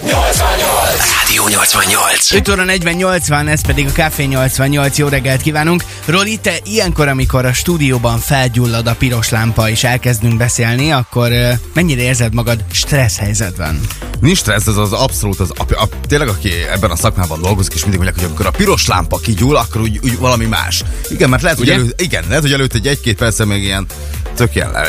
Rádió 88. 5 óra 40-80, ez pedig a Café 88. Jó reggelt kívánunk. Roli, te ilyenkor, amikor a stúdióban felgyullad a piros lámpa és elkezdünk beszélni, akkor mennyire érzed magad stressz helyzetben? Nincs stressz, ez az abszolút, az tényleg aki ebben a szakmában dolgozik, és mindig mondják, hogy amikor a piros lámpa kigyull, akkor úgy valami más. Igen, mert lehet, hogy előtt egy-két persze még ilyen tök jellel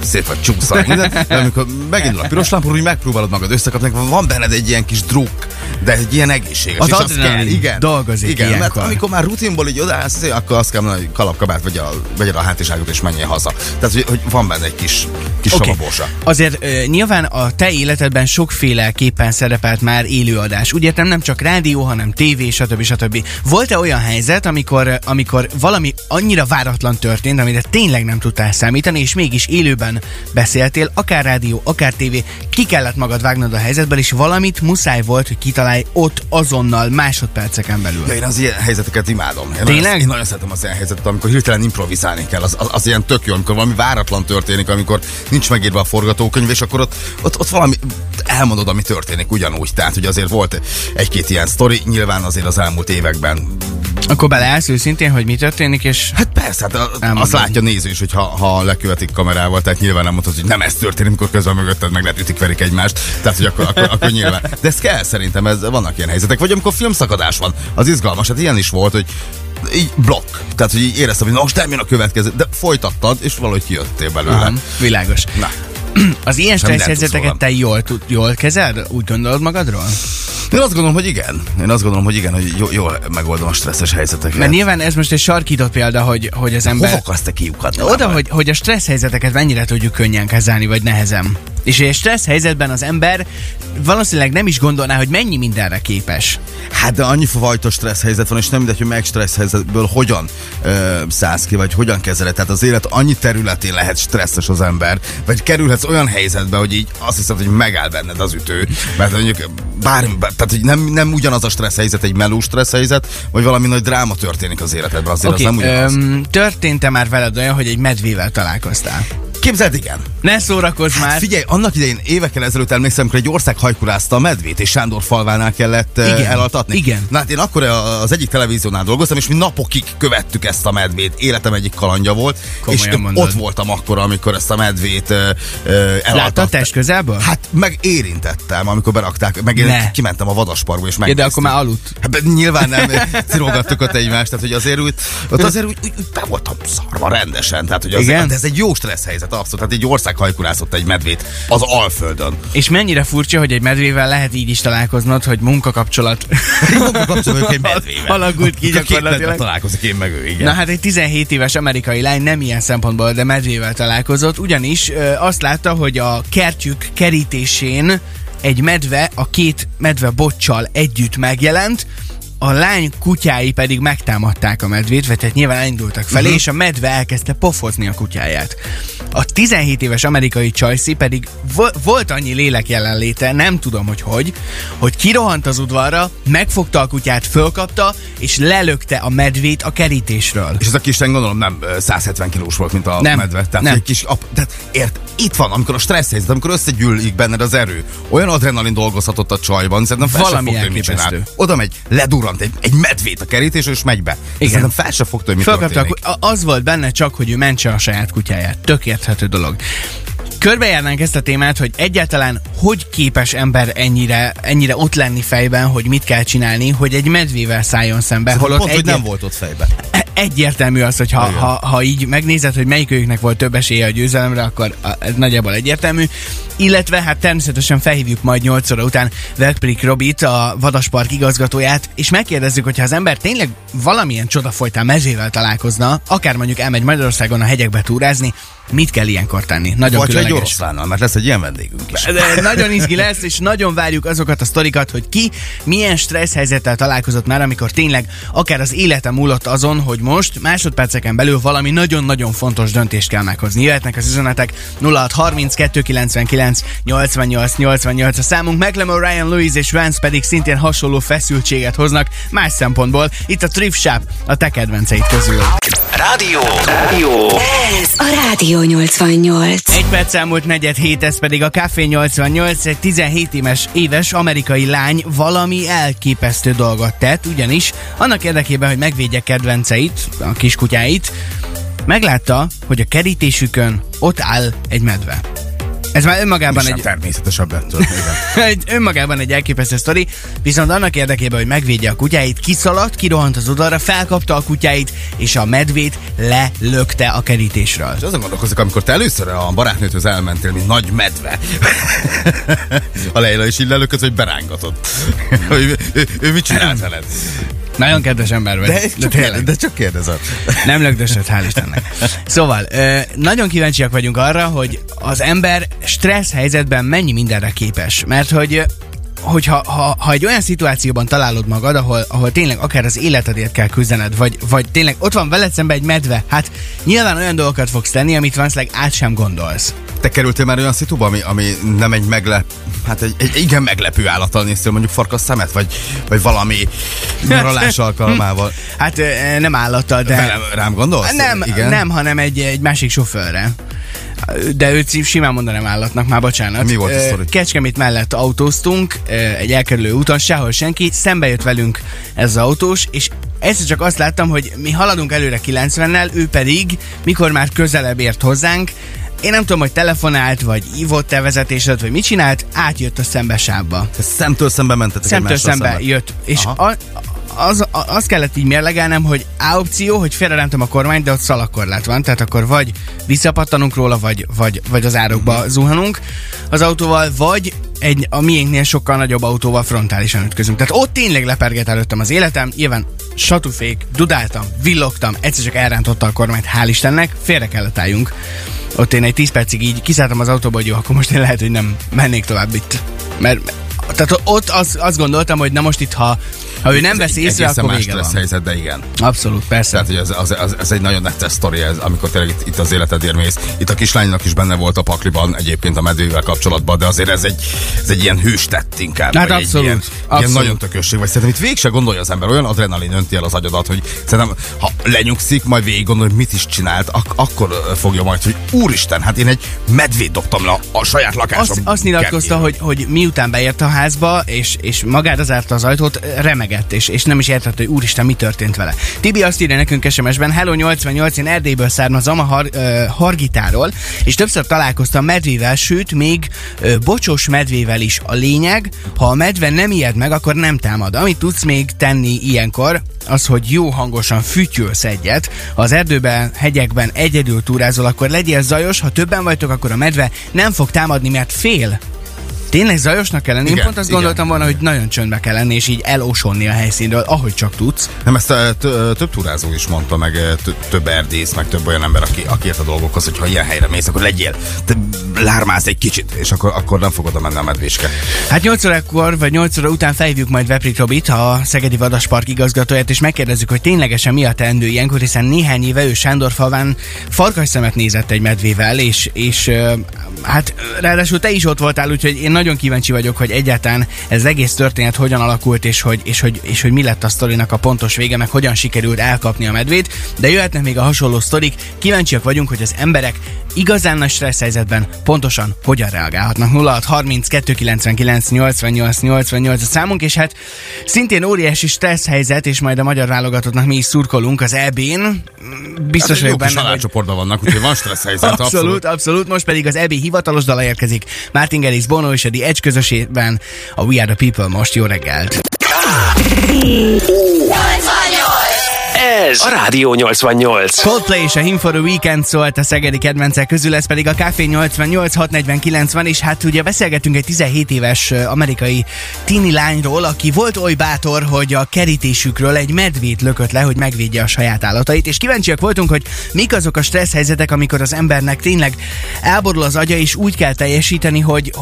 szét vagy csúszol minden, de amikor megindul a piros lámpa, úgy megpróbálod magad összekapni, van benned egy ilyen kis drukk, de egy ilyen egészséges. Az adrenalin dolgozik ilyenkor. Mert amikor már rutinból így odaállsz, akkor azt kell mondani, hogy kalapkabát vegyed a hátiságot és menjél haza. Tehát, hogy van benne egy kis savaborsa. Azért nyilván a te életedben sokféleképpen szerepelt már élőadás. Úgy értem, nem csak rádió, hanem tévé, stb. Stb. Volt-e olyan helyzet, amikor valami annyira váratlan történt, amire tényleg nem tudtál számítani, és mégis élőben beszéltél, akár rádió, akár tévé, ki kellett magad vágnod a helyzetből, és valamit muszáj volt, hogy kitalálj ott azonnal másodperceken belül? Ja, én az ilyen helyzeteket imádom. Tényleg? Én nagyon szeretem az ilyen helyzetet, amikor hirtelen improvizálni kell. Az ilyen tök jó, amikor valami váratlan történik, amikor nincs megírva a forgatókönyv, és akkor ott valami elmondod, ami történik ugyanúgy. Tehát, hogy azért volt egy-két ilyen sztori, nyilván azért az elmúlt években. Akkor beleállsz őszintén, hogy mi történik, és... Hát persze, azt látja néző is, hogy ha lekövetik kamerával, tehát nyilván nem mondhatsz, hogy nem ez történik, amikor közben mögötted meg lehet ütik-verik egymást, tehát hogy akkor nyilván. De ez kell, szerintem, vannak ilyen helyzetek. Vagy amikor filmszakadás van, az izgalmas, hát ilyen is volt, hogy így blokk. Tehát, hogy így éreztem, hogy most nem jön a következő, de folytattad, és valahogy kijöttél belőle. Világos. Na. Az ilyen stressz helyzeteket te jól kezeled? Úgy gondolod magadról? Én azt gondolom, hogy igen. Hogy jól megoldom a stresszes helyzeteket. Mert nyilván ez most egy sarkított példa, hogy az ember... Hova akarsz te kiukadni? Oda, hogy a stressz helyzeteket mennyire tudjuk könnyen kezelni, vagy nehezen. És egy stressz helyzetben az ember valószínűleg nem is gondolná, hogy mennyi mindenre képes. Hát de annyi fajta stressz helyzet van, és nem mindegy, hogy meg stressz helyzetből hogyan szállsz ki, vagy hogyan kezeled. Tehát az élet annyi területén lehet stresszes az ember, vagy kerülhetsz olyan helyzetbe, hogy így azt hiszed, hogy megáll benned az ütő. Mert mondjuk tehát, hogy nem ugyanaz a stressz helyzet, egy melós stressz helyzet, vagy valami nagy dráma történik az életedben. Azért az nem ugyanaz. Történt-e már veled olyan, hogy egy medvével találkoztál? Képzeld, igen. Ne szórakozz már. Hát figyelj, annak idején évekkel ezelőtt emlékszem, amikor egy ország hajkurázta a medvét, és Sándorfalvánál kellett elaltatni. Igen. Na hát én akkor az egyik televíziónál dolgoztam, és mi napokig követtük ezt a medvét. Életem egyik kalandja volt. Komolyan és mondod. Ott voltam akkor, amikor ezt a medvét elaltatták. Láttad test közelből? Hát megérintettem, amikor berakták, kimentem a vadasparkba, és megnéztem. De akkor már aludt. Hát nyilván nem cirolgattuk ott egymást, tehát hogy azért úgy be voltam szarva rendesen. Tehát, hogy azért, ez egy jó stressz helyzet. Abszolút, hát egy ország hajkurászott egy medvét az Alföldön. És mennyire furcsa, hogy egy medvével lehet így is találkoznod, hogy munkakapcsolat. Munkakapcsolat egy medvével. Alakult ki gyakorlatilag. Találkozik én meg ő, igen. Na hát egy 17 éves amerikai lány nem ilyen szempontból, de medvével találkozott, ugyanis azt látta, hogy a kertjük kerítésén egy medve a két medve boccsal együtt megjelent, a lány kutyái pedig megtámadták a medvét, tehát nyilván elindultak felé, és a medve elkezdte pofozni a kutyáját. A 17 éves amerikai csajszi pedig volt annyi lélek jelenléte, nem tudom, hogy kirohant az udvarra, megfogta a kutyát, fölkapta, és lelökte a medvét a kerítésről. És ez a kislány, gondolom, nem 170 kilós volt, mint a medve. Tehát nem. Egy kis itt van, amikor a stressz helyzet, amikor összegyűlik benned az erő. Olyan adrenalin dolgozhatott a csajban, szerintem fel sem fogta, hogy mit csinál. Oda megy, ledurrant egy medvét a kerítésről, és megy be. Igen. Szerintem fel sem fogta, hogy mit történik. Az volt benne csak, hogy ő mentse a saját kutyáját. Tökélethető dolog. Körbejárnánk ezt a témát, hogy egyáltalán hogy képes ember ennyire ott lenni fejben, hogy mit kell csinálni, hogy egy medvével szálljon szembe. Szóval holott hogy nem volt ott fejben. Egyértelmű az, hogy ha így megnézed, hogy melyikőjüknek volt több esélye a győzelemre, akkor ez nagyjából egyértelmű. Illetve hát természetesen felhívjuk majd 8 óra után Weltprick Róbert, a vadaspark igazgatóját, és megkérdezzük, hogyha az ember tényleg valamilyen csoda folytán medvével találkozna, akár mondjuk elmegy Magyarországon a hegyekbe túrázni, mit kell ilyenkor tenni? Nagyon vagy különleges. Vagy egy oroszlánnal, mert lesz egy ilyen vendégünk is. De nagyon izgi lesz, és nagyon várjuk azokat a sztorikat, hogy ki milyen stressz helyzettel találkozott már, amikor tényleg akár az élete múlott azon, hogy most másodperceken belül valami nagyon-nagyon fontos döntést kell meghozni. Jöhetnek az üzenetek 0630 299 88 88 a számunk. Macklemore, Ryan Lewis és Vance pedig szintén hasonló feszültséget hoznak más szempontból. Itt a Thrift Shop a te kedvenceid közül. Rádió. Ez a Rádió 88. 1 perc elmúlt 6:45, ez pedig a Café 88, egy 17 éves amerikai lány valami elképesztő dolgot tett, ugyanis annak érdekében, hogy megvédje kedvenceit, a kiskutyáit, meglátta, hogy a kerítésükön ott áll egy medve. Ez már önmagában egy... természetesebb ettől. Önmagában egy elképesztő sztori, viszont annak érdekében, hogy megvédje a kutyáit, kiszaladt, kirohant az oldalra, felkapta a kutyáit, és a medvét lelökte a kerítésről. És azon gondolkozik, amikor te először a barátnőthöz elmentél, mint nagy medve. A Leila is így lelököd, hogy berángatod. ő mit csinált veled? Nagyon kedves ember vagy. De csak kérdezem. Nem lökdösöd, hál' Istennek. Szóval, nagyon kíváncsiak vagyunk arra, hogy az ember stressz helyzetben mennyi mindenre képes. Mert hogy ha egy olyan szituációban találod magad, ahol tényleg akár az életedért kell küzdened, vagy tényleg ott van veled szemben egy medve, hát nyilván olyan dolgokat fogsz tenni, amit valószínűleg át sem gondolsz. Te kerültél már olyan szituba, ami nem egy igen meglepő állattal néztél, mondjuk farkas szemet, vagy valami nyaralás alkalmával? Hát nem állattal, de... Rám gondolsz? Nem, hanem egy másik sofőrre. De őt simán mondanám állatnak, már bocsánat. Mi volt a sztori? Kecskemét mellett autóztunk, egy elkerülő úton, sehol senki, szembe jött velünk ez az autós, és egyszer csak azt láttam, hogy mi haladunk előre 90-nel, ő pedig, mikor már közelebb ért hozzánk, én nem tudom, hogy telefonált, vagy ívott-e vezetésedet, vagy mit csinált, átjött a szembesávba. Szemtől szembe mentetek egymásra? Szemtől szembe jött. És az kellett így mérlegelnem, hogy A opció, hogy félrerámtam a kormányt, de ott szalagkorlát van, tehát akkor vagy visszapattanunk róla, vagy az árokba zuhanunk az autóval, vagy a miénknél sokkal nagyobb autóval frontálisan ütközünk. Tehát ott tényleg lepergett előttem az életem, nyilván satufék, dudáltam, villogtam, egyszer csak elrántotta a kormányt, hál' Istennek, félre kellett álljunk. Ott én egy 10 percig így kiszálltam az autóba, hogy jó, akkor most én lehet, hogy nem mennék tovább itt. Mert tehát ott azt gondoltam, hogy na most itt, ha ő nem vesz észre, akkor vége van. Helyzet, de igen. Abszolút, persze. Tehát, hogy ez egy nagyon netes sztori, amikor tényleg itt az életedért mész. Itt a kislánynak is benne volt a pakliban egyébként a medvével kapcsolatban, de azért ez egy ilyen hőstett inkább. Hát abszolút. Ilyen nagyon tökösség. Vagy szerintem itt végig se gondolja az ember, olyan adrenalin önti el az agyadat, hogy szerintem, ha lenyugszik, majd végig gondolja, hogy mit is csinált, akkor fogja majd, hogy úristen, hát én egy medvét dobtam le a saját lakásom. Azt nyilatkozta, hogy miután beért a házba, és magára zárta az ajtót, remegett, és nem is értett, hogy úristen, mi történt vele. Tibi azt írja nekünk SMS-ben: Hello 88, én Erdélyből származom, a Hargitáról, és többször találkoztam medvével, sőt, még bocsos medvével is. A lényeg, ha a medve nem ijed meg, akkor nem támad. Amit tudsz még tenni ilyenkor, az, hogy jó hangosan fütyülsz egyet. Ha az erdőben, hegyekben egyedül túrázol, akkor legyél zajos, ha többen vagytok, akkor a medve nem fog támadni, mert fél. Tényleg zajosnak kell lenni. Én pont azt gondoltam volna, hogy nagyon csöndbe kell lenni, és így elosonni a helyszínről, ahogy csak tudsz. Nem, ezt több túrázó is mondta, meg több erdész, meg több olyan ember, aki ért a dolgokhoz, hogy ha ilyen helyre mész, akkor legyél, te lármálsz egy kicsit, és akkor nem fogod a menni a medvéske. Hát 8 órakor, vagy 8 óra után felhívjuk majd Veprik Róbert, a Szegedi Vadaspark igazgatóját, és megkérdezzük, hogy ténylegesen mi a teendő ilyenkor, hiszen néhány éve ő Sándorfalván farkasszemet nézett egy medvével, és hát ráadásul te is ott voltál, úgyhogy én nagyon kíváncsi vagyok, hogy egyáltalán ez egész történet hogyan alakult, és hogy mi lett a sztorinak a pontos vége, meg hogyan sikerült elkapni a medvét, de jöhetnek még a hasonló sztorik. Kíváncsiak vagyunk, hogy az emberek igazán nagy stressz helyzetben pontosan hogyan reagálhatnak. 0630 299 88 88 a számunk, és hát szintén óriási stressz helyzet, és majd a magyar válogatottnak mi is szurkolunk az EB-n. Biztos vagyok benne, hogy... csoportban vannak, úgyhogy van stressz helyzet. Abszolút. Most pedig az EB hivatalos dala érkezik. Martin Garrix, Bono és The Edge közösségben a We Are The People. Most jó reggelt! Ez a Rádió 88. Coldplay és a Him for the Weekend szólt a szegedi kedvencek közül, ez pedig a Café 88 649 van, és hát ugye beszélgetünk egy 17 éves amerikai tini lányról, aki volt oly bátor, hogy a kerítésükről egy medvét lökött le, hogy megvédje a saját állatait, és kíváncsiak voltunk, hogy mik azok a stressz helyzetek, amikor az embernek tényleg elborul az agya, és úgy kell teljesíteni, hogy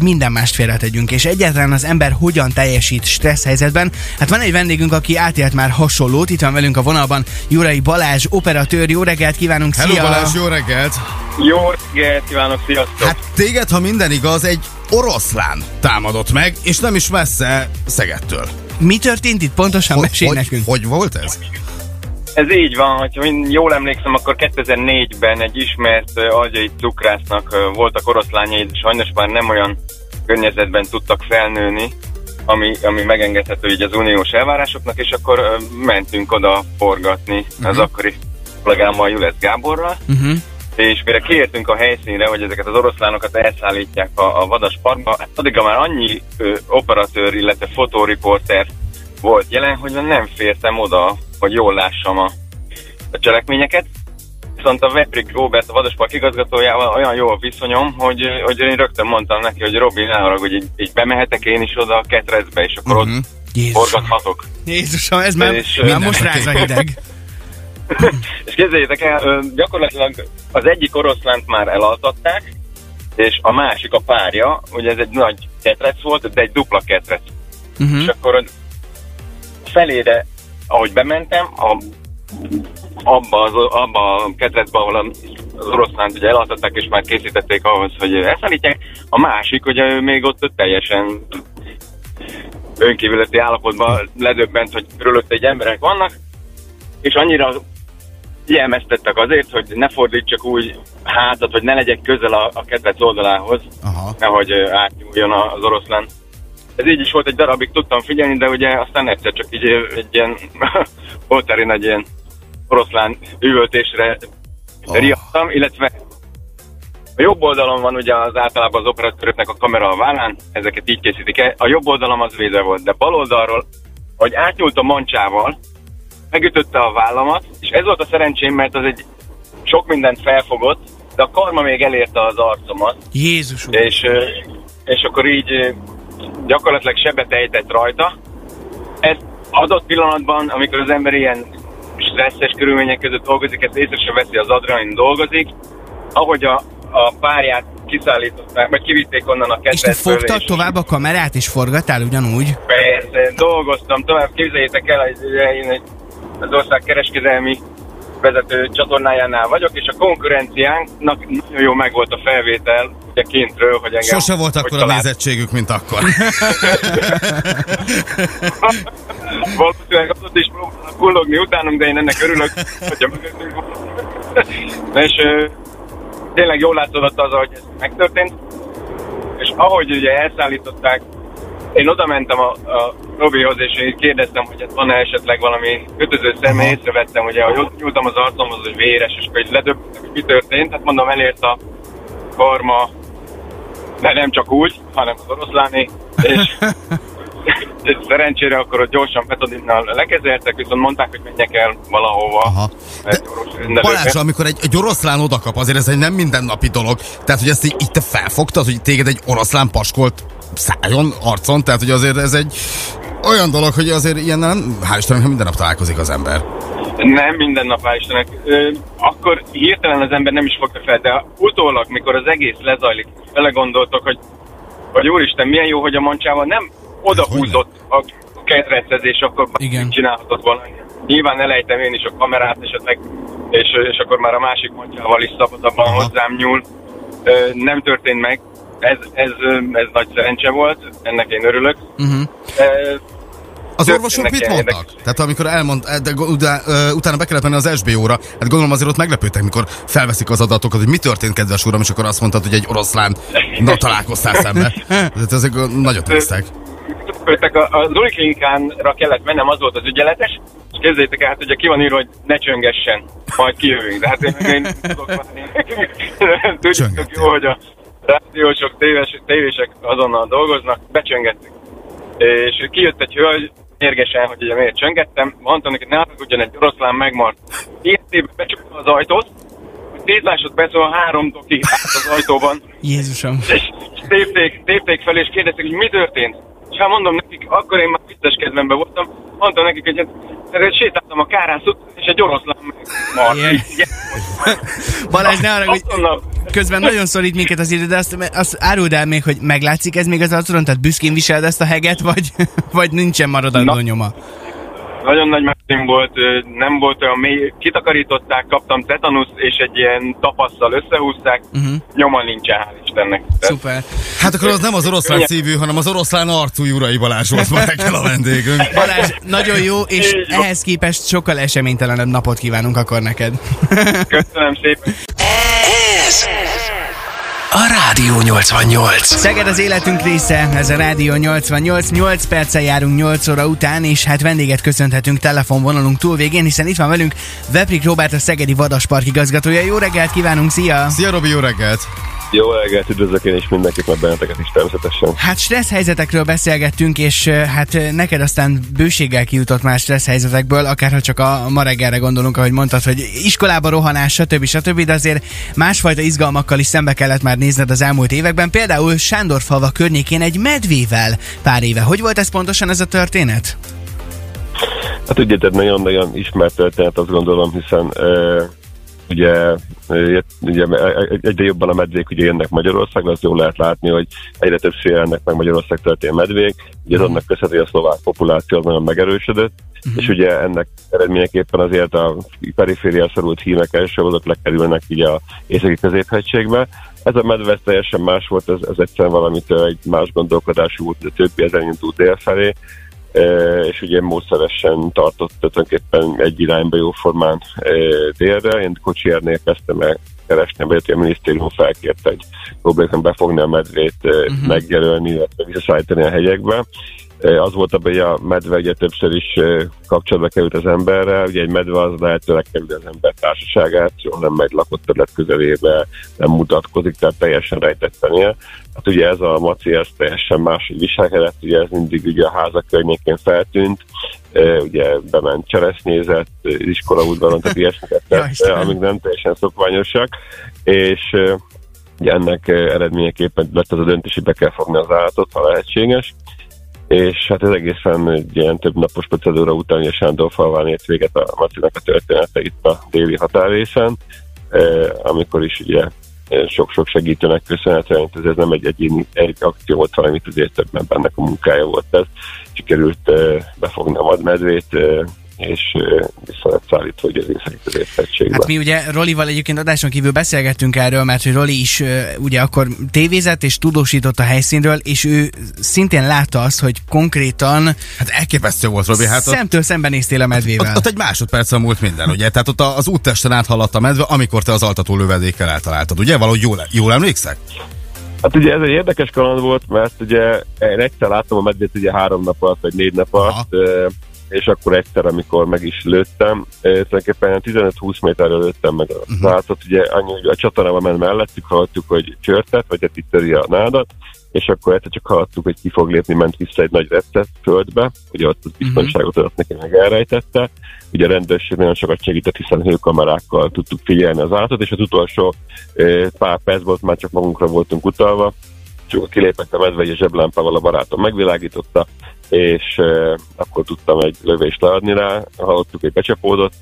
minden mást félretegyünk, és egyáltalán az ember hogyan teljesít stressz helyzetben. Hát van egy vendégünk, aki átélt már hasonlót, itt van velünk a vonalban. vonalban Jurai Balázs operatőr. Jó reggelt kívánunk, szia! Hello Balázs, jó reggelt! Jó reggelt kívánok, sziasztok! Hát téged, ha minden igaz, egy oroszlán támadott meg, és nem is messze Szegedtől. Mi történt itt? Pontosan mesélj nekünk. Hogy volt ez? Ez így van, hogyha én jól emlékszem, akkor 2004-ben egy ismert algyai cukrásznak voltak oroszlányai, sajnos már nem olyan környezetben tudtak felnőni, ami megengedhető így az uniós elvárásoknak, és akkor mentünk oda forgatni az akkori kollégámmal, Julesz Gáborral, és mire kiértünk a helyszínre, hogy ezeket az oroszlánokat elszállítják a vadasparkba, hát addig már annyi operatőr, illetve fotóriporter volt jelen, hogy nem fértem oda, hogy jól lássam a cselekményeket. Viszont a Veprik Róbert, a vadaspark igazgatójával olyan jó a viszonyom, hogy én rögtön mondtam neki, hogy Robi, ne haragudj, hogy így bemehetek én is oda a Ketrecbe, és akkor ott forgathatok. Jézusom, ez már most ráz a hideg. És képzeljétek el, gyakorlatilag az egyik oroszlánt már elaltatták, és a másik, a párja, ugye ez egy nagy ketrec volt, de egy dupla ketrec. És akkor felére, ahogy bementem, abba a ketrecbe, ahol az oroszlánt ugye elaltatták, és már készítették ahhoz, hogy elszállítják, a másik, ugye még ott teljesen önkívületi állapotban ledöbbent, hogy körülött egy emberek vannak, és annyira jelmeztettek azért, hogy ne fordítsak úgy hátat, hogy ne legyek közel a ketrec oldalához, nehogy átnyúljon az oroszlán. Ez így is volt, egy darabig tudtam figyelni, de ugye aztán egyszer csak így egy ilyen oltárin egy ilyen oroszlán üvöltésre riadtam, illetve a jobb oldalon van ugye az általában az operatőröknek a kamera a vállán, ezeket így készítik el. A jobb oldalom az védve volt, de bal oldalról, hogy átnyúlt a mancsával, megütötte a vállamat, és ez volt a szerencsém, mert az egy sok mindent felfogott, de a karma még elérte az arcomat. Jézus! És akkor így gyakorlatilag sebet ejtett rajta. Ezt adott pillanatban, amikor az ember ilyen stresszes körülmények között dolgozik, ezt észre se veszi, az adrenalin dolgozik. Ahogy a párját kiszállították, vagy kivitték onnan a ketrecből. És te fogtad tovább a kamerát, és forgatál ugyanúgy? Persze, dolgoztam tovább. Képzeljétek el, én az ország kereskedelmi vezető csatornájánál vagyok, és a konkurenciánknak nagyon jó megvolt a felvétel, ugye kintről, hogy engem... Sose volt akkor a nézettségük, mint akkor. Valószínűleg ott is próbálnak kullogni utánunk, de én ennek örülök, hogyha mögöttünk van. És tényleg jól látszódott az, ahogy ez megtörtént. És ahogy ugye elszállították, én oda mentem a Robihoz, és én kérdeztem, hogy hát van-e esetleg valami kötöző személy, észrevettem, ugye, hogy ott nyúltam az arcomhoz, hogy véres, és hogy ledöbbentem, hogy mi történt. Hát mondom, elért a karma, de nem csak úgy, hanem az oroszláné, és szerencsére akkor ott gyorsan betodinnal lekezeltek, viszont mondták, hogy menjek el valahova. Balázs, amikor egy oroszlán odakap, azért ez egy nem mindennapi dolog, tehát hogy ezt így te felfogtad, hogy téged egy oroszlán paskolt szájon, arcon, tehát hogy azért ez egy olyan dolog, hogy azért ilyen nem, hál' Istennek, minden nap találkozik az ember. Nem minden nap, hál' Istennek. Akkor hirtelen az ember nem is fogta fel, de utólag, mikor az egész lezajlik, belegondoltok, hogy úristen, milyen jó, hogy a mancsával nem odahúzott a ketrechez, és akkor mit csinálhatott valami. Nyilván elejtem én is a kamerát esetleg, és akkor már a másik mancsával is szabadabban hozzám nyúl. Nem történt meg. Ez nagy szerencse volt, ennek én örülök. Az orvosok mit mondtak? Tehát amikor utána be kellett menni az SBO-ra, hát gondolom azért ott meglepődtek, mikor felveszik az adatokat, hogy mi történt, kedves uram, és akkor azt mondtad, hogy egy oroszlán találkoztál szembe. Tehát ezek nagyon tűztek. Az Ulikinkánra kellett mennem, az volt az ügyeletes, és képzeljétek el, hát ugye ki van írva, hogy ne csöngessen, majd kijövünk. De hát én tudjuk jó, hogy a rádiósok, tévések azonnal dolgoznak, becsöngettük. És kijött egy hölgy, mérgesen, hogy ugye miért csöngettem, mondtam neki, ne haragudjon, egy oroszlán megmart. Értében becsukta az ajtót, hogy 10 másodperc van, 3 doki az ajtóban. Jézusom! És tépték fel, és kérdezték, hogy mi történt. És hát mondom nekik, akkor én már vicces kedvenben voltam, mondtam nekik, hogy sétáltam a Kárán utcán, és egy oroszlán megmart. Balázs, ne haragudj! Közben nagyon szorít minket az idő, de azt áruld el még, hogy meglátszik ez még az arcodon, tehát büszkén viseled ezt a heget, vagy nincsen maradandó nyoma? nagyon nagy mázlim volt, nem volt olyan mély, kitakarították, kaptam tetanuszt, és egy ilyen tapasszal összehúzták, nyoma nincsen, hál' Istennek. Szuper. Hát akkor az nem az oroszlán szívű, hanem az oroszlán arcú Jurai Balázs volt már nekem a vendégünk. Balázs, nagyon jó, és ehhez képest sokkal eseménytelenebb napot kívánunk akkor neked. Köszönöm szépen. A Rádió 88. Szeged az életünk része, ez a Rádió 88, 8 perccel járunk 8 óra után, és hát vendéget köszönhetünk telefonvonalunk túlvégén, hiszen itt van velünk Veprik Róbert, a Szegedi Vadaspark igazgatója. Jó reggelt kívánunk, szia! Szia Robi, jó reggelt! Jó reggelt, üdvözlök én is mindenkit, meg benneteket is természetesen. Hát stressz helyzetekről beszélgettünk, és hát neked aztán bőséggel kijutott már stressz helyzetekből, akárha csak a ma reggelre gondolunk, ahogy mondtad, hogy iskolába rohanás, stb. De azért másfajta izgalmakkal is szembe kellett már nézned az elmúlt években, például Sándorfalva környékén egy medvével pár éve. Hogy volt ez pontosan, ez a történet? Hát ugye, tehát nagyon-nagyon ismert történet, azt gondolom, hiszen... Ugye egyre jobban a medvék ugye jönnek Magyarországra, azt jól lehet látni, hogy egyre többször jönnek meg Magyarország területén medvék, ugye annak köszönhető, hogy a szlovák populáció az nagyon megerősödött, és ugye ennek eredményeképpen azért a perifériás szorult hímek elsősorban lekerülnek így az északi középhegységbe. Ez a medve teljesen más volt, ez egyszerűen valamit egy más gondolkodású volt, de többi ezen indult dél felé, és ugye módszeresen tartott tulajdonképpen egy irányba jóformán délre. Én kocsijárnél kezdtem el keresni, mert a minisztérium felkért, hogy próbáltam befogni a medvét, megjelölni, illetve visszaszállítani a hegyekbe. Az volt abban, hogy a medve ugye többször is kapcsolatba került az emberrel. Ugye egy medve az lehetőleg kerül az ember társaságát, jól nem megy lakott terület közelébe, nem mutatkozik, tehát teljesen rejtetten él. Hát ugye ez a maci, ez teljesen más viselkedett, ugye ez mindig ugye a házak környékén feltűnt, ugye bement cseresznyézett, iskolaútban, tehát ilyesmiket, amik nem teljesen szokványosak, és ugye ennek eredményeképpen lett az a döntés, hogy be kell fogni az állatot, ha lehetséges, és hát ez egészen egy ilyen több napos procedúra után, ugye Sándorfalván ért véget a macinak a története itt a déli határrészen, amikor is ugye sok-sok segítőnek köszönhetően, ez nem egy egyéni akció volt, hanem itt azért több embernek a munkája volt ez. Sikerült befogni a vadmedvét, és viszont szállít, hogy az északi középhegységben. Hát mi ugye Rolival egyébként adáson kívül beszélgettünk erről, mert hogy Roli is ugye akkor tévézett és tudósított a helyszínről, és ő szintén látta azt, hogy konkrétan... Hát elképesztő volt, Robi. Hát szemtől szemben néztél a medvével. Ott egy másodpercen múlt minden, ugye? Tehát ott az úttesten áthaladt a medve, amikor te az altató lövedékkel eltaláltad, ugye? Valahogy jól emlékszek? Hát ugye ez egy érdekes kaland volt, mert ugye én egyszer láttam a medvét ugye 3 nap alatt, vagy 4 nap alatt, és akkor egyszer, amikor meg is lőttem, tulajdonképpen 15-20 méterről lőttem meg az állatot, ugye annyi, hogy a csatornában ment mellettük, hallottuk, hogy csörtet, vagy hát itt töri a nádat, és akkor egyszer csak hallottuk, hogy ki fog lépni, ment vissza egy nagy reccet földbe, ugye ott az biztonságot adott neki, meg elrejtette. Ugye a rendőrség nagyon sokat segített, hiszen hőkamerákkal tudtuk figyelni az állatot, és az utolsó pár percben már csak magunkra voltunk utalva, csak kilépett a medve, egy zseblámpával a barátom megvilágította, és akkor tudtam egy lövést leadni rá, hallottuk, hogy becsapódott,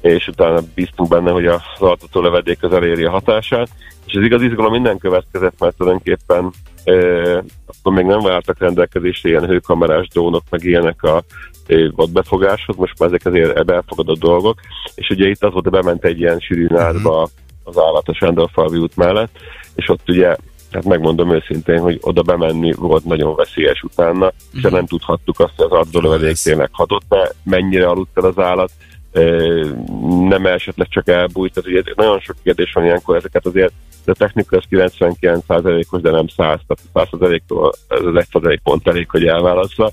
és utána bíztunk benne, hogy az altató lövedék az eléri a hatását, és az igazi izgalom minden következett, mert tulajdonképpen akkor még nem vártak rendelkezésre ilyen hőkamerás drónok, meg ilyenek a vadbefogáshoz, most már ezek azért elfogadott dolgok, és ugye itt az volt, hogy bement egy ilyen sűrű nádba az állat a Sándorfalvi út mellett, és ott ugye hát megmondom őszintén, hogy oda bemenni volt nagyon veszélyes utána, és nem tudhattuk azt, hogy az addolövedék tényleg hatott, mert mennyire aludt el az állat, nem esetleg csak elbújt, tehát ugye nagyon sok kérdés van ilyenkor, ezeket azért de a technika az 99%-os, de nem 100, tehát 100%-tól ez egy 100% pont elég, hogy elválassza.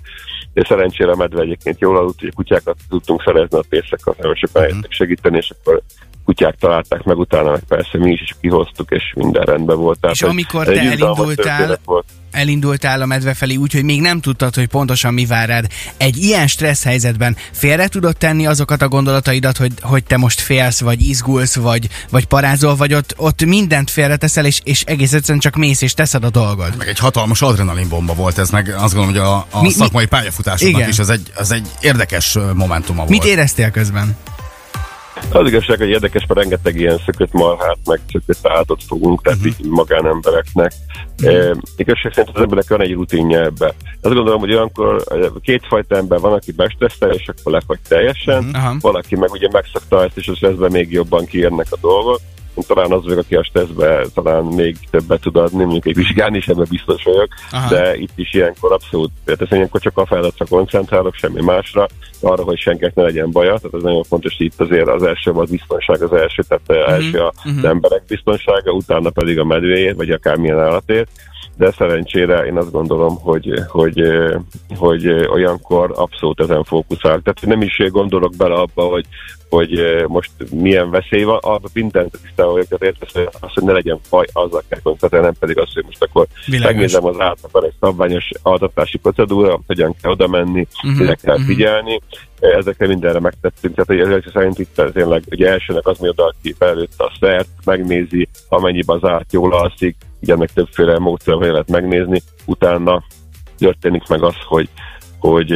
És szerencsére a medve egyébként jól aludt, hogy a kutyákat tudtunk szerezni a pénzekkel, nagyon sokan eljöttek segíteni, és akkor kutyák találták meg utána, meg persze mi is kihoztuk, és minden rendben volt. És tehát, amikor te elindultál a medve felé úgy, hogy még nem tudtad, hogy pontosan mi vár rád, egy ilyen stressz helyzetben félre tudod tenni azokat a gondolataidat, hogy te most félsz, vagy izgulsz, vagy parázol, vagy ott mindent félreteszel, és egész egyszerűen csak mész, és teszed a dolgod. Meg egy hatalmas adrenalinbomba volt ez, meg azt gondolom, hogy a szakmai pályafutásodnak is az egy érdekes momentuma volt. Mit éreztél közben? Az igazság, hogy érdekes, mert rengeteg ilyen szökött marhát, meg szökött állatot fogunk, tehát így magánembereknek. Igazság szerint az embernek van egy rutinja ebbe. Azt gondolom, hogy olyankor kétfajta ember van, aki megstresszel, és akkor lefagy teljesen. Valaki meg ugye megszokta ezt, és a stresszben még jobban kijönnek a dolgok. Talán az vagyok, aki a stresszbe talán még többet tud adni, mondjuk egy vizsgán is, ebben biztos vagyok, de itt is ilyenkor abszolút, tehát ilyenkor csak a feladatra koncentrálok, semmi másra, arra, hogy senkinek ne legyen baja, tehát ez nagyon fontos, hogy itt azért az első a biztonság az első, tehát első az emberek biztonsága, utána pedig a medvéért, vagy akármilyen állatért, de szerencsére én azt gondolom, hogy olyankor abszolút ezen fókuszál. Tehát nem is gondolok bele abba, hogy most milyen veszély van, arra mindent tisztában vagyok, tehát értesz, hogy ne legyen faj, azzal kell koncentrálni, nem pedig azt, hogy most akkor megnézem az általában egy szabványos adatási procedúra, hogyan kell oda menni, mire kell figyelni, ezekre mindenre megtettünk, tehát hogy szerint itt tényleg ugye elsőnek az, mi oda ki felőtt a szert, megnézi, amennyiben az árt jól alszik, így ennek többféle módszerre lehet megnézni, utána történik meg az, hogy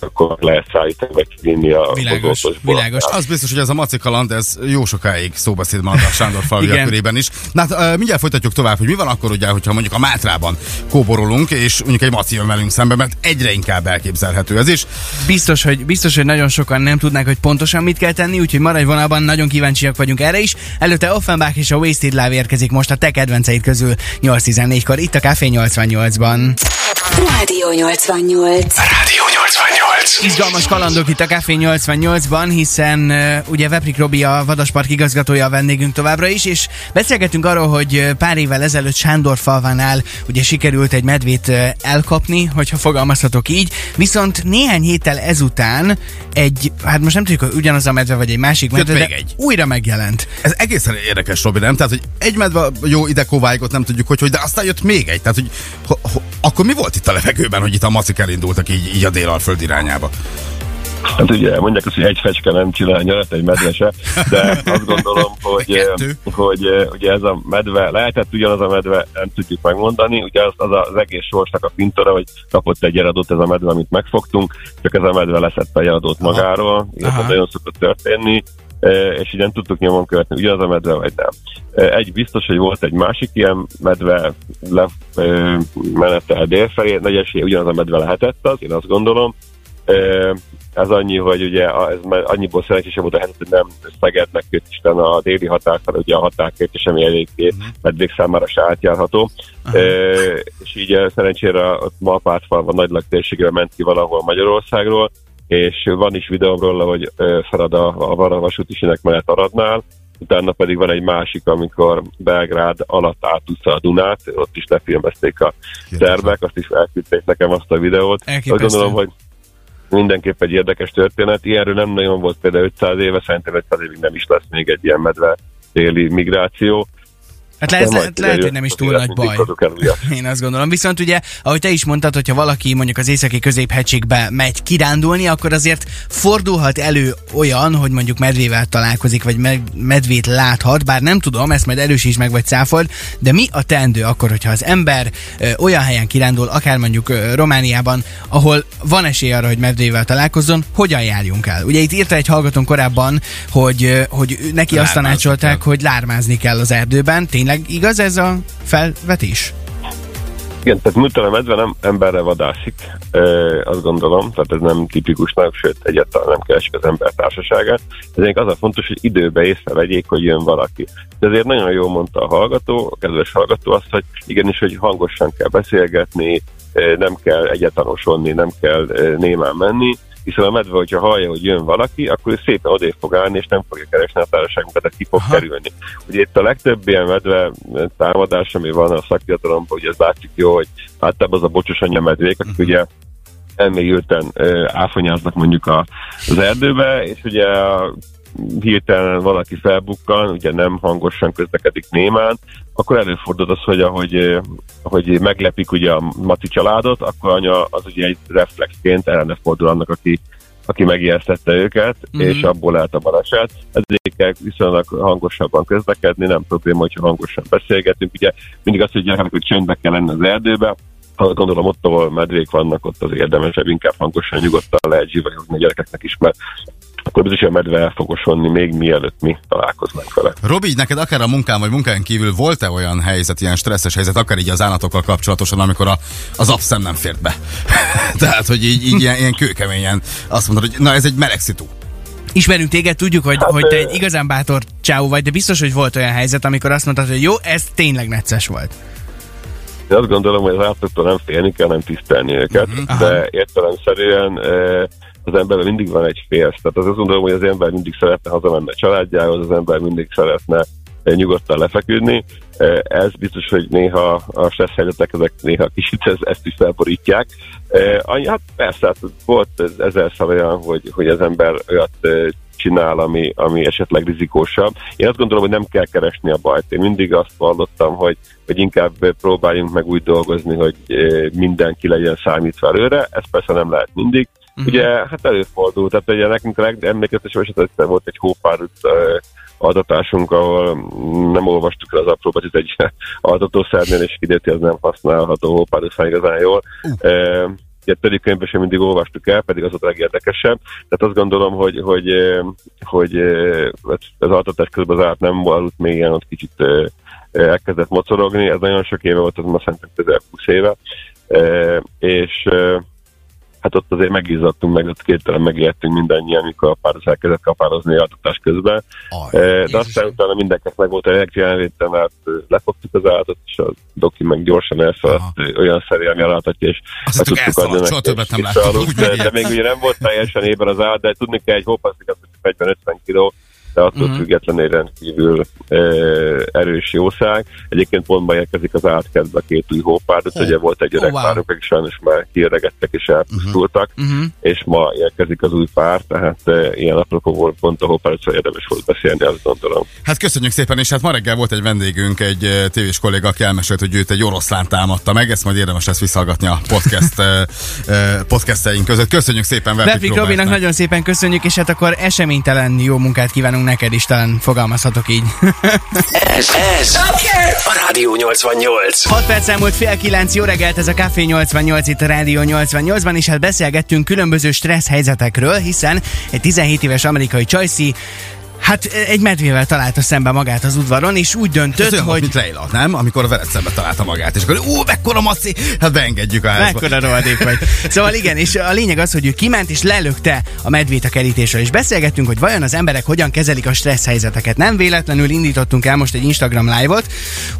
akkor lehet szállítani, vagy vinni a dolgozósból. Világos. Az biztos, hogy ez a macikaland, ez jó sokáig szóbeszéd maradt a Sándorfalvi körében is. Na hát mindjárt folytatjuk tovább, hogy mi van akkor, ugye, hogyha mondjuk a Mátrában kóborolunk, és mondjuk egy maci jön velünk szembe, mert egyre inkább elképzelhető ez is. Biztos, hogy nagyon sokan nem tudnák, hogy pontosan mit kell tenni, úgyhogy maradj vonalban, nagyon kíváncsiak vagyunk erre is. Előtte Offenbach és a Wasted Love érkezik most a te kedvenceid közül 8:14-kor itt a Café 88-ban. Rádió 88. Rádió 88. Izgalmas kalandok itt a Café 88-ban, hiszen ugye Veprik Robi, a Vadaspark igazgatója a vendégünk továbbra is, és beszélgetünk arról, hogy pár évvel ezelőtt Sándorfalvánál ugye sikerült egy medvét elkapni, hogyha fogalmazhatok így, viszont néhány héttel ezután egy, hát most nem tudjuk, hogy ugyanaz a medve vagy egy másik medve, de újra megjelent. Ez egészen érdekes, Robi, nem? Tehát, hogy egy medve jó ide koválygot nem tudjuk, hogy de aztán jött még egy, tehát, hogy akkor mi volt itt a levegőben, hogy itt a macik elindultak így a délalföld irányába? Hát ugye mondják azt, hogy egy fecske nem csinál nyarat, egy medve se, de azt gondolom, hogy ez a medve, lehetett ugyanaz a medve, nem tudjuk megmondani, ugye az egész sorsnak a pintora, hogy kapott egy jeladót ez a medve, amit megfogtunk, csak ez a medve leszette a jeladót magáról, és ez nagyon szokott történni, és így nem tudtuk nyomon követni, ugyanaz a medve vagy nem. Egy biztos, hogy volt egy másik ilyen medve menete délfelé, nagy esélye ugyanaz a medve lehetett az, én azt gondolom. Ez annyi, hogy ugye ez már annyiból szerencsésebb volt a helyzet, hogy nem Szegednek jött Isten a déli határtal, ugye a határkért és semmi elégké medvék számára se átjárható. És így szerencsére ott Malpártfalva nagylag térségében ment ki valahol Magyarországról, és van is videómról, hogy felad a vasútisinek mellett Aradnál, utána pedig van egy másik, amikor Belgrád alatt átúszta a Dunát, ott is lefilmezték a szerbek, azt is elküldték nekem azt a videót. Elképesztő. Azt gondolom, hogy mindenképp egy érdekes történet. Ilyenről nem nagyon volt például 500 éve, szerintem 500 évig nem is lesz még egy ilyen medve téli migráció. Hát lehet, hogy nem is túl nagy baj. Én azt gondolom. Viszont ugye, ahogy te is mondtad, hogyha valaki mondjuk az északi középhegységbe megy kirándulni, akkor azért fordulhat elő olyan, hogy mondjuk medvével találkozik, vagy medvét láthat, bár nem tudom, ezt majd erősítsd meg, vagy cáfold, de mi a teendő akkor, hogyha az ember olyan helyen kirándul, akár mondjuk Romániában, ahol van esély arra, hogy medvével találkozzon, hogyan járjunk el? Ugye itt írta egy hallgatón korábban, hogy neki lármázni azt tanácsolták, hogy lármázni kell az erdőben. Igaz ez a felvetés? Igen, tehát miután a medve nem emberre vadászik, azt gondolom, tehát ez nem tipikusnak, sőt egyáltalán nem keresik az ember társaságát. Ezért az a fontos, hogy időben észrevegyék, hogy jön valaki. De ezért nagyon jól mondta a kedves hallgató azt, hogy igenis, hogy hangosan kell beszélgetni, nem kell egyetanosolni, nem kell némán menni, hiszen a medve, hogyha hallja, hogy jön valaki, akkor ő szépen odébb fog állni, és nem fogja keresni a társaságunkat, tehát ki fog kerülni. Ugye itt a legtöbb ilyen medve támadás, ami van a szakirodalomban, ugye ez látszik jó, hogy általában az a bocsos anyja medvék, akik ugye elmélyülten áfonyáznak mondjuk az erdőbe, és ugye hirtelen valaki felbukkan, ugye nem hangosan közlekedik némán, akkor előfordul az, hogy ahogy meglepik ugye a maci családot, akkor anya az ugye egy reflexként ellene fordul annak, aki megijesztette őket, és abból állt a baleset. Ezért kell viszonylag hangosabban közlekedni, nem probléma, hogyha hangosan beszélgetünk. Ugye mindig azt, hogy csöndbe kell lenni az erdőbe, azt gondolom, ott, ahol medvék vannak, ott az érdemesebb, inkább hangosan, nyugodtan lehet zsivajozni a gyerekeknek is, mert akkor biztos, hogy a medve el fog osonni, még mielőtt mi találkoznánk vele. Robi, neked akár a munkán vagy munkán kívül volt-e olyan helyzet, ilyen stresszes helyzet, akár így az állatokkal kapcsolatosan, amikor az abszem nem fért be? Tehát, hogy így ilyen kőkeményen azt mondod, hogy na ez egy meleg szitu. Ismerünk téged, tudjuk, hogy te egy igazán bátor csávó vagy, de biztos, hogy volt olyan helyzet, amikor azt mondtad, hogy jó, ez tényleg necces volt. Én azt gondolom, hogy az állatoktól nem félni kell, nem tisztelni őket, de értelemszerűen az emberben mindig van egy félsz. Tehát azt gondolom, hogy az ember mindig szeretne hazamenni a családjához, az ember mindig szeretne nyugodtan lefeküdni. Ez biztos, hogy néha a stressz helyzetek, ezek néha kicsit ezt is felborítják. Hát persze, hát volt ezerszer olyan, hogy az ember olyat csinál, ami esetleg rizikósabb. Én azt gondolom, hogy nem kell keresni a bajt. Én mindig azt hallottam, hogy inkább próbáljunk meg úgy dolgozni, hogy mindenki legyen számítva előre. Ez persze nem lehet mindig. Ugye, hát előfordul, tehát ugye nekünk a legemlékezetesebb esetben volt egy hópárút adatásunk, ahol nem olvastuk el az apró betűt egy adatószernél, és kiderült, hogy ez nem használható hópárút fel igazán jól. Ugye a többi könyvben sem mindig olvastuk el, pedig az ott legérdekesebb. Tehát azt gondolom, hogy az adatás közben az állat nem aludt még ilyen, ott kicsit elkezdett mocorogni. Ez nagyon sok éve volt, az már szerintem közel 20 éve. És hát ott azért megizzadtunk, meg ott képtelen megijedtünk mindannyian, mikor a páros elkezdett kapározni a adatás közben. De aztán utána mindenkinek meg volt a reakciójelvétel, mert lefogtuk az állatot, és a doki meg gyorsan elszaladt olyan szerelmi alátatja, és azt tudtuk adni neki. Többet nem láttuk. De még ugye nem volt teljesen éber az állat, de tudni kell egy hópasztik, az 40-50 kiló, de attól függetlenül rendkívül erős jószág. Egyébként pontban érkezik az átkedve a két új hópár, de ugye volt egy öreg párok, akik sajnos már kiöregettek és elpusztultak, és ma érkezik az új pár, tehát ilyen apropó volt pont a hópár, hogy érdemes volt beszélni, azt gondolom. Hát köszönjük szépen, és hát ma reggel volt egy vendégünk, egy tévés kolléga, aki elmesélt, hogy őt egy oroszlán támadta meg, ezt majd érdemes lesz visszahallgatni a podcasteink között. Köszönjük szépen Veprik Róbertnek. Nagyon szépen köszönjük, és hát akkor eseménytelen jó munkát kívánunk neked is, talán fogalmazhatok így. Ez a Rádió 88. 6 perc elmúlt fél 9, jó reggelt, ez a Café 88 itt a Rádió 88-ban, és hát beszélgettünk különböző stressz helyzetekről, hiszen egy 17 éves amerikai csajszi egy medvével találta szembe magát az udvaron, és úgy döntött, hát olyan, hogy... mint Leila, nem? Amikor veled szembe találta magát, és akkor mekkora maci, hát beengedjük a házba. Mekkora rohadék vagy. Szóval igen, és a lényeg az, hogy ő kiment, és lelökte a medvét a kerítésről, és beszélgettünk, hogy vajon az emberek hogyan kezelik a stressz helyzeteket. Nem véletlenül indítottunk el most egy Instagram live-ot,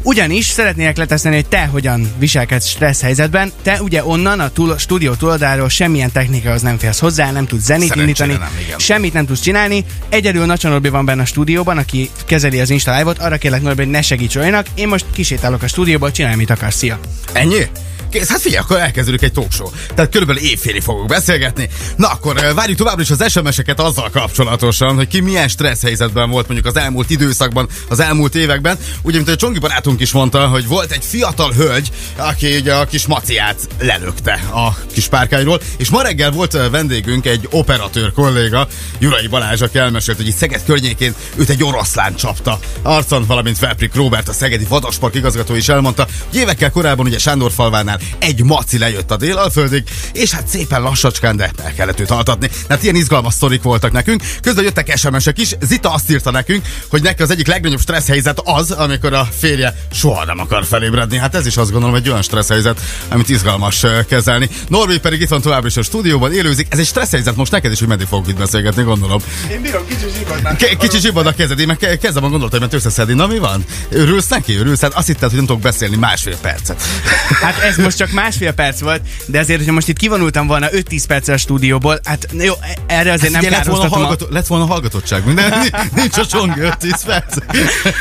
ugyanis szeretnének leteszteni, hogy te hogyan viselkedsz stressz helyzetben. Te ugye onnan a stúdió túloldáról semmilyen technikához nem férsz hozzá, nem tudsz zenét indítani, semmit nem tudsz csinálni, egyedül nagyon van benne a stúdióban, aki kezeli az Insta Live-ot, arra kérlek, Norbi, hogy ne segíts olyanak, én most kisétálok a stúdióba, csinálj, mit akarsz, szia! Ennyi? Hát figyelj, akkor elkezdődik egy talk show. Tehát körülbelül évfélig fogok beszélgetni. Na akkor várjuk továbbra is az SMS-eket azzal kapcsolatosan, hogy ki milyen stressz helyzetben volt mondjuk az elmúlt időszakban, az elmúlt években. Ugye, mint a Csongi barátunk is mondta, hogy volt egy fiatal hölgy, aki ugye a kis maciát lelökte a kis párkányról, és ma reggel volt vendégünk egy operatőr kolléga, Jurai Balázs, aki elmesélt, hogy itt Szeged környékén őt egy oroszlán csapta arcon, valamint Veprik Róbert, a szegedi vadaspark igazgató is elmondta, hogy évekkel korábban ugye Sándorfalvánál egy maci lejött a Délalföldig, és hát szépen lassacskán, de el kellett őt altatni. Hát ilyen izgalmas sztorik voltak nekünk. Közben jöttek SMS-ek is. Zita azt írta nekünk, hogy neki az egyik legnagyobb stressz helyzet az, amikor a férje soha nem akar felébredni. Hát ez is azt gondolom egy olyan stressz helyzet, amit izgalmas kezelni. Norbi pedig itt van továbbra is a stúdióban, élőzik. Ez egy stressz helyzet most neked is, hogy meddig fogok itt beszélgetni, gondolom. Én bírom, kicsi zsibad a kezed, én meg kezdem a gondolat, hogy mert összeszedni. Na mi van? Örülsz neki? Örülsz? Hát azt hitted, hogy nem tudok beszélni másfél percet. Hát ez most csak másfél perc volt, de azért, hogyha most itt kivonultam volna 5-10 perccel a stúdióból, hát jó, erre azért hát nem kárhoztatom. Lett volna hallgatottság, minden, nincs a Csongi 5-10 perc.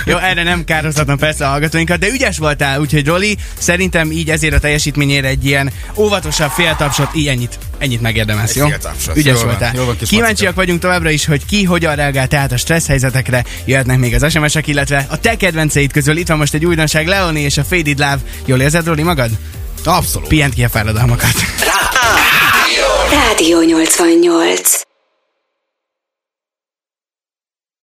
Jó, erre nem kárhoztatom persze a hallgatóinkat, de ügyes voltál, úgyhogy Roli, szerintem így ezért a teljesítményére egy ilyen óvatosabb féltapsot, így ennyit megérdemelsz, jó? Ügyes voltál. Kíváncsiak vagyunk továbbra is, hogy ki hogyan reagál tehát a stressz helyzetekre, jöhetnek még az SMS-ek, illetve a te kedvenceid közül itt van most egy újdonság, Leonie és a Faded Love. Jól érzed, Roli, magad? Abszolút. Pihent ki a fáradalmakat. Rádió 88.